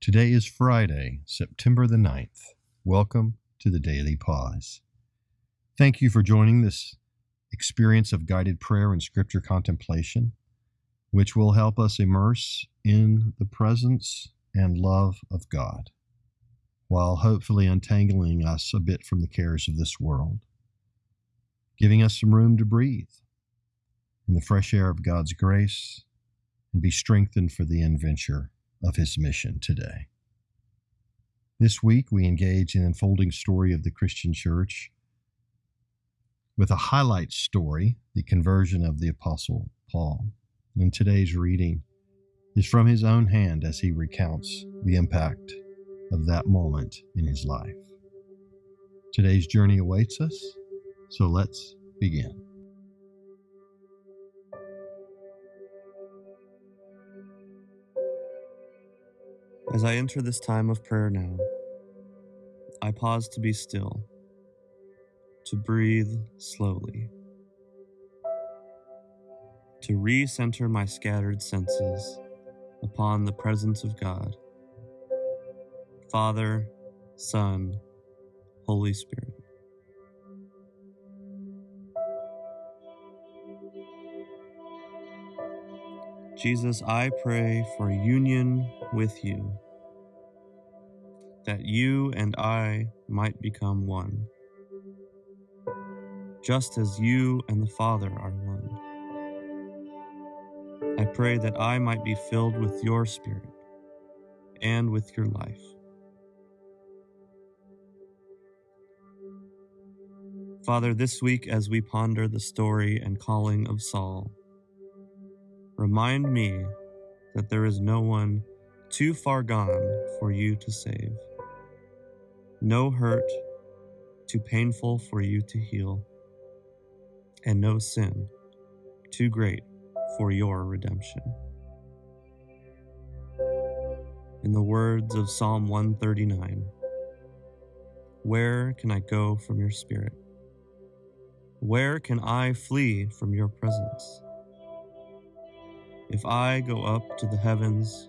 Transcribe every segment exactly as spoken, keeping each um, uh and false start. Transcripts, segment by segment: Today is Friday, September the ninth. Welcome to the Daily Pause. Thank you for joining this experience of guided prayer and scripture contemplation, which will help us immerse in the presence and love of God, while hopefully untangling us a bit from the cares of this world, giving us some room to breathe in the fresh air of God's grace and be strengthened for the adventure of his mission today. This week, we engage in the unfolding story of the Christian church with a highlight story, the conversion of the Apostle Paul. And today's reading is from his own hand as he recounts the impact of that moment in his life. Today's journey awaits us, so let's begin. As I enter this time of prayer now, I pause to be still, to breathe slowly, to recenter my scattered senses upon the presence of God, Father, Son, Holy Spirit. Jesus, I pray for union with you, that you and I might become one, just as you and the Father are one. I pray that I might be filled with your Spirit and with your life. Father, this week as we ponder the story and calling of Saul, remind me that there is no one too far gone for you to save, no hurt too painful for you to heal, and no sin too great for your redemption. In the words of Psalm one thirty-nine, where can I go from your spirit? Where can I flee from your presence? If I go up to the heavens,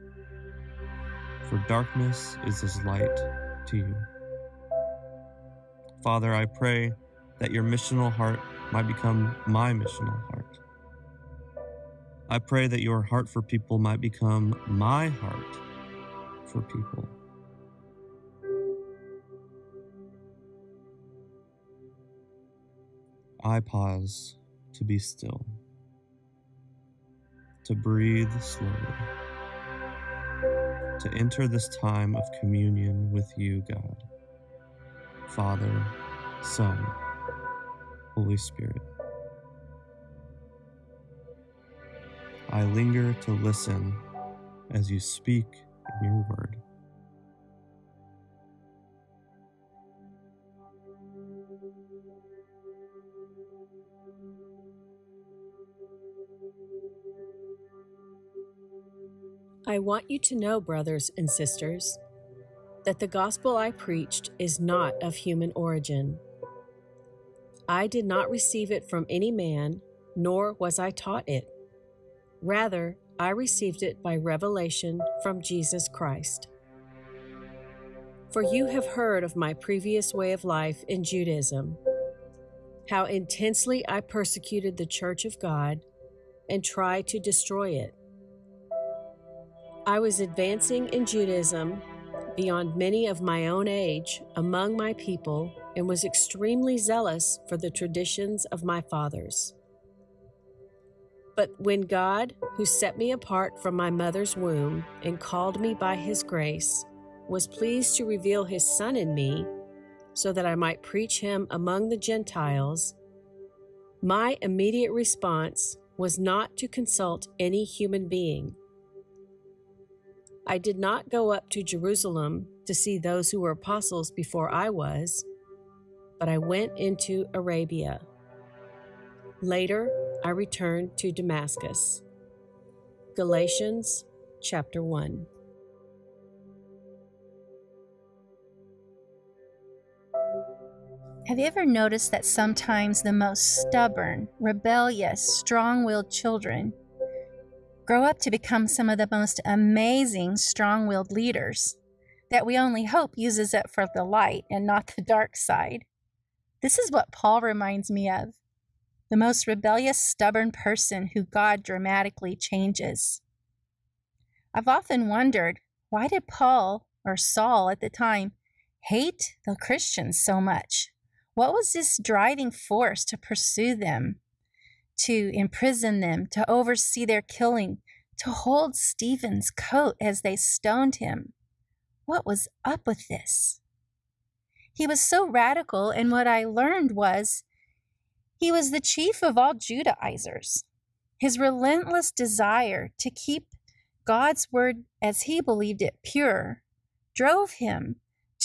for darkness is as light to you. Father, I pray that your missional heart might become my missional heart. I pray that your heart for people might become my heart for people. I pause to be still, to breathe slowly, to enter this time of communion with you, God, Father, Son, Holy Spirit. I linger to listen as you speak in your word. I want you to know, brothers and sisters, that the gospel I preached is not of human origin. I did not receive it from any man, nor was I taught it. Rather, I received it by revelation from Jesus Christ. For you have heard of my previous way of life in Judaism, how intensely I persecuted the church of God and tried to destroy it. I was advancing in Judaism beyond many of my own age among my people and was extremely zealous for the traditions of my fathers. But when God, who set me apart from my mother's womb and called me by his grace, was pleased to reveal his Son in me so that I might preach him among the Gentiles, my immediate response was not to consult any human being. I did not go up to Jerusalem to see those who were apostles before I was, but I went into Arabia. Later, I returned to Damascus. Galatians chapter one. Have you ever noticed that sometimes the most stubborn, rebellious, strong-willed children grow up to become some of the most amazing strong-willed leaders that we only hope uses it for the light and not the dark side? This is what Paul reminds me of, the most rebellious, stubborn person who God dramatically changes. I've often wondered, why did Paul, or Saul at the time, hate the Christians so much? What was this driving force to pursue them, to imprison them, to oversee their killing, to hold Stephen's coat as they stoned him? What was up with this? He was so radical, and what I learned was he was the chief of all Judaizers. His relentless desire to keep God's word as he believed it pure drove him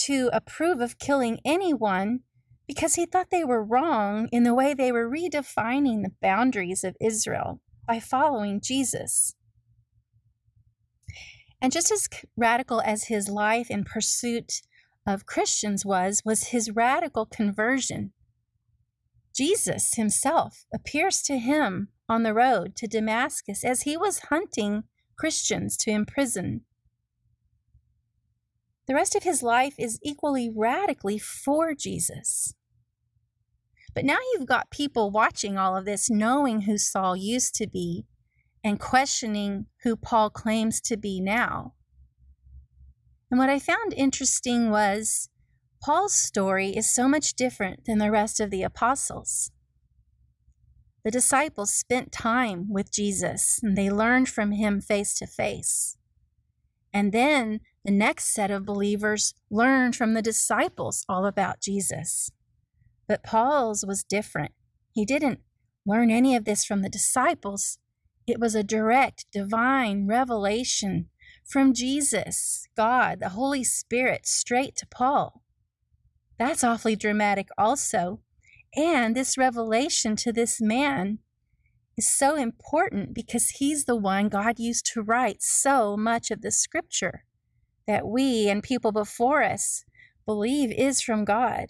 to approve of killing anyone because he thought they were wrong in the way they were redefining the boundaries of Israel by following Jesus. And just as radical as his life and pursuit of Christians was, was his radical conversion. Jesus himself appears to him on the road to Damascus as he was hunting Christians to imprison. The rest of his life is equally radically for Jesus. But now you've got people watching all of this, knowing who Saul used to be and questioning who Paul claims to be now. And what I found interesting was Paul's story is so much different than the rest of the apostles. The disciples spent time with Jesus and they learned from him face to face. And then the next set of believers learned from the disciples all about Jesus. But Paul's was different. He didn't learn any of this from the disciples. It was a direct divine revelation from Jesus, God, the Holy Spirit, straight to Paul. That's awfully dramatic also. And this revelation to this man is so important because he's the one God used to write so much of the scripture that we and people before us believe is from God.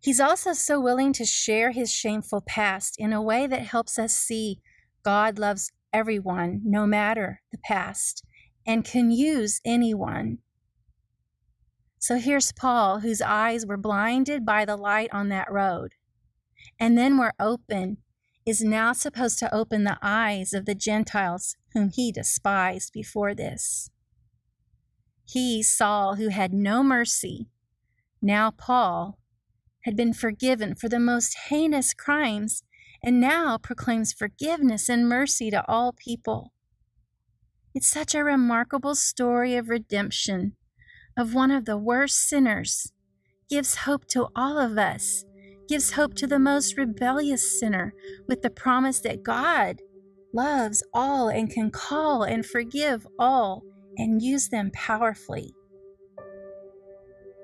He's also so willing to share his shameful past in a way that helps us see God loves everyone, no matter the past, and can use anyone. So here's Paul, whose eyes were blinded by the light on that road, and then were open, is now supposed to open the eyes of the Gentiles whom he despised before this. He, Saul, who had no mercy, now Paul, had been forgiven for the most heinous crimes and now proclaims forgiveness and mercy to all people. It's such a remarkable story of redemption, of one of the worst sinners, gives hope to all of us, gives hope to the most rebellious sinner with the promise that God loves all and can call and forgive all and use them powerfully.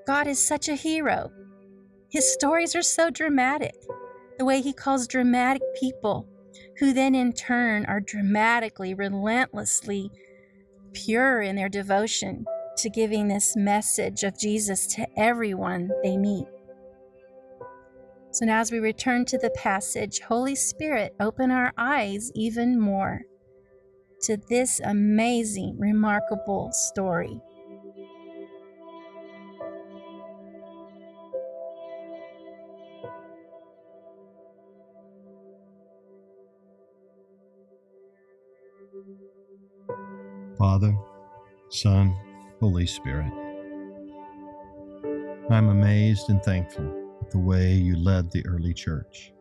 God is such a hero. His stories are so dramatic, the way he calls dramatic people, who then in turn are dramatically, relentlessly pure in their devotion to giving this message of Jesus to everyone they meet. So now as we return to the passage, Holy Spirit, open our eyes even more to this amazing, remarkable story. Father, Son, Holy Spirit, I'm amazed and thankful the way you led the early church.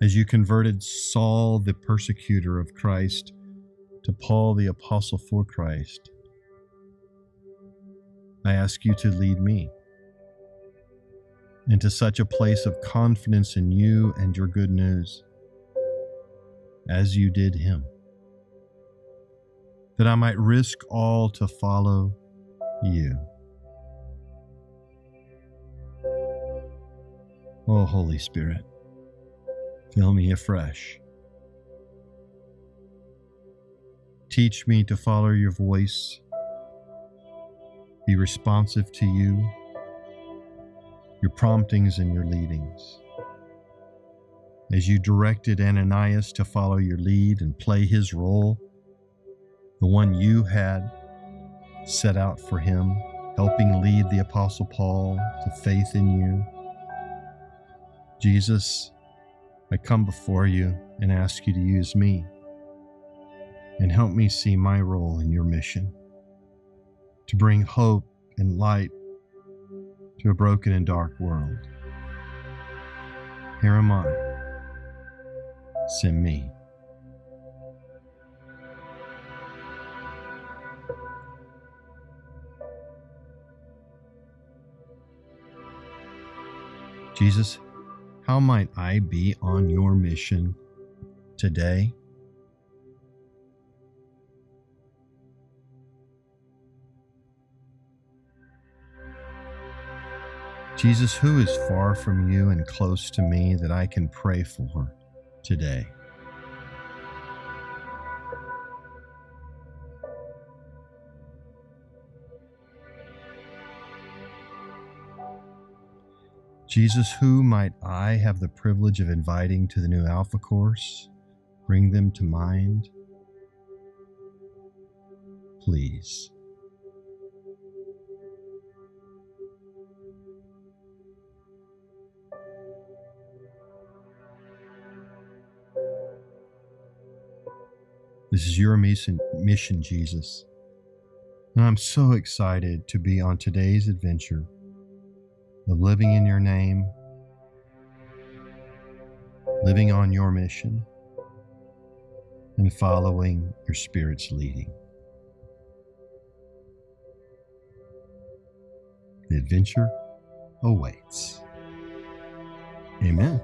As you converted Saul, the persecutor of Christ, to Paul, the apostle for Christ, I ask you to lead me into such a place of confidence in you and your good news as you did him. that I might risk all to follow you. Oh, Holy Spirit, fill me afresh. Teach me to follow your voice, be responsive to you, your promptings and your leadings. As you directed Ananias to follow your lead and play his role, the one you had set out for him, helping lead the Apostle Paul to faith in you, Jesus, I come before you and ask you to use me and help me see my role in your mission to bring hope and light to a broken and dark world. Here am I. Send me. Jesus, how might I be on your mission today? Jesus, who is far from you and close to me that I can pray for today? Jesus, who might I have the privilege of inviting to the new Alpha Course? Bring them to mind, please. This is your mission, Jesus, and I'm so excited to be on today's adventure of living in your name, living on your mission, and following your Spirit's leading. The adventure awaits. Amen.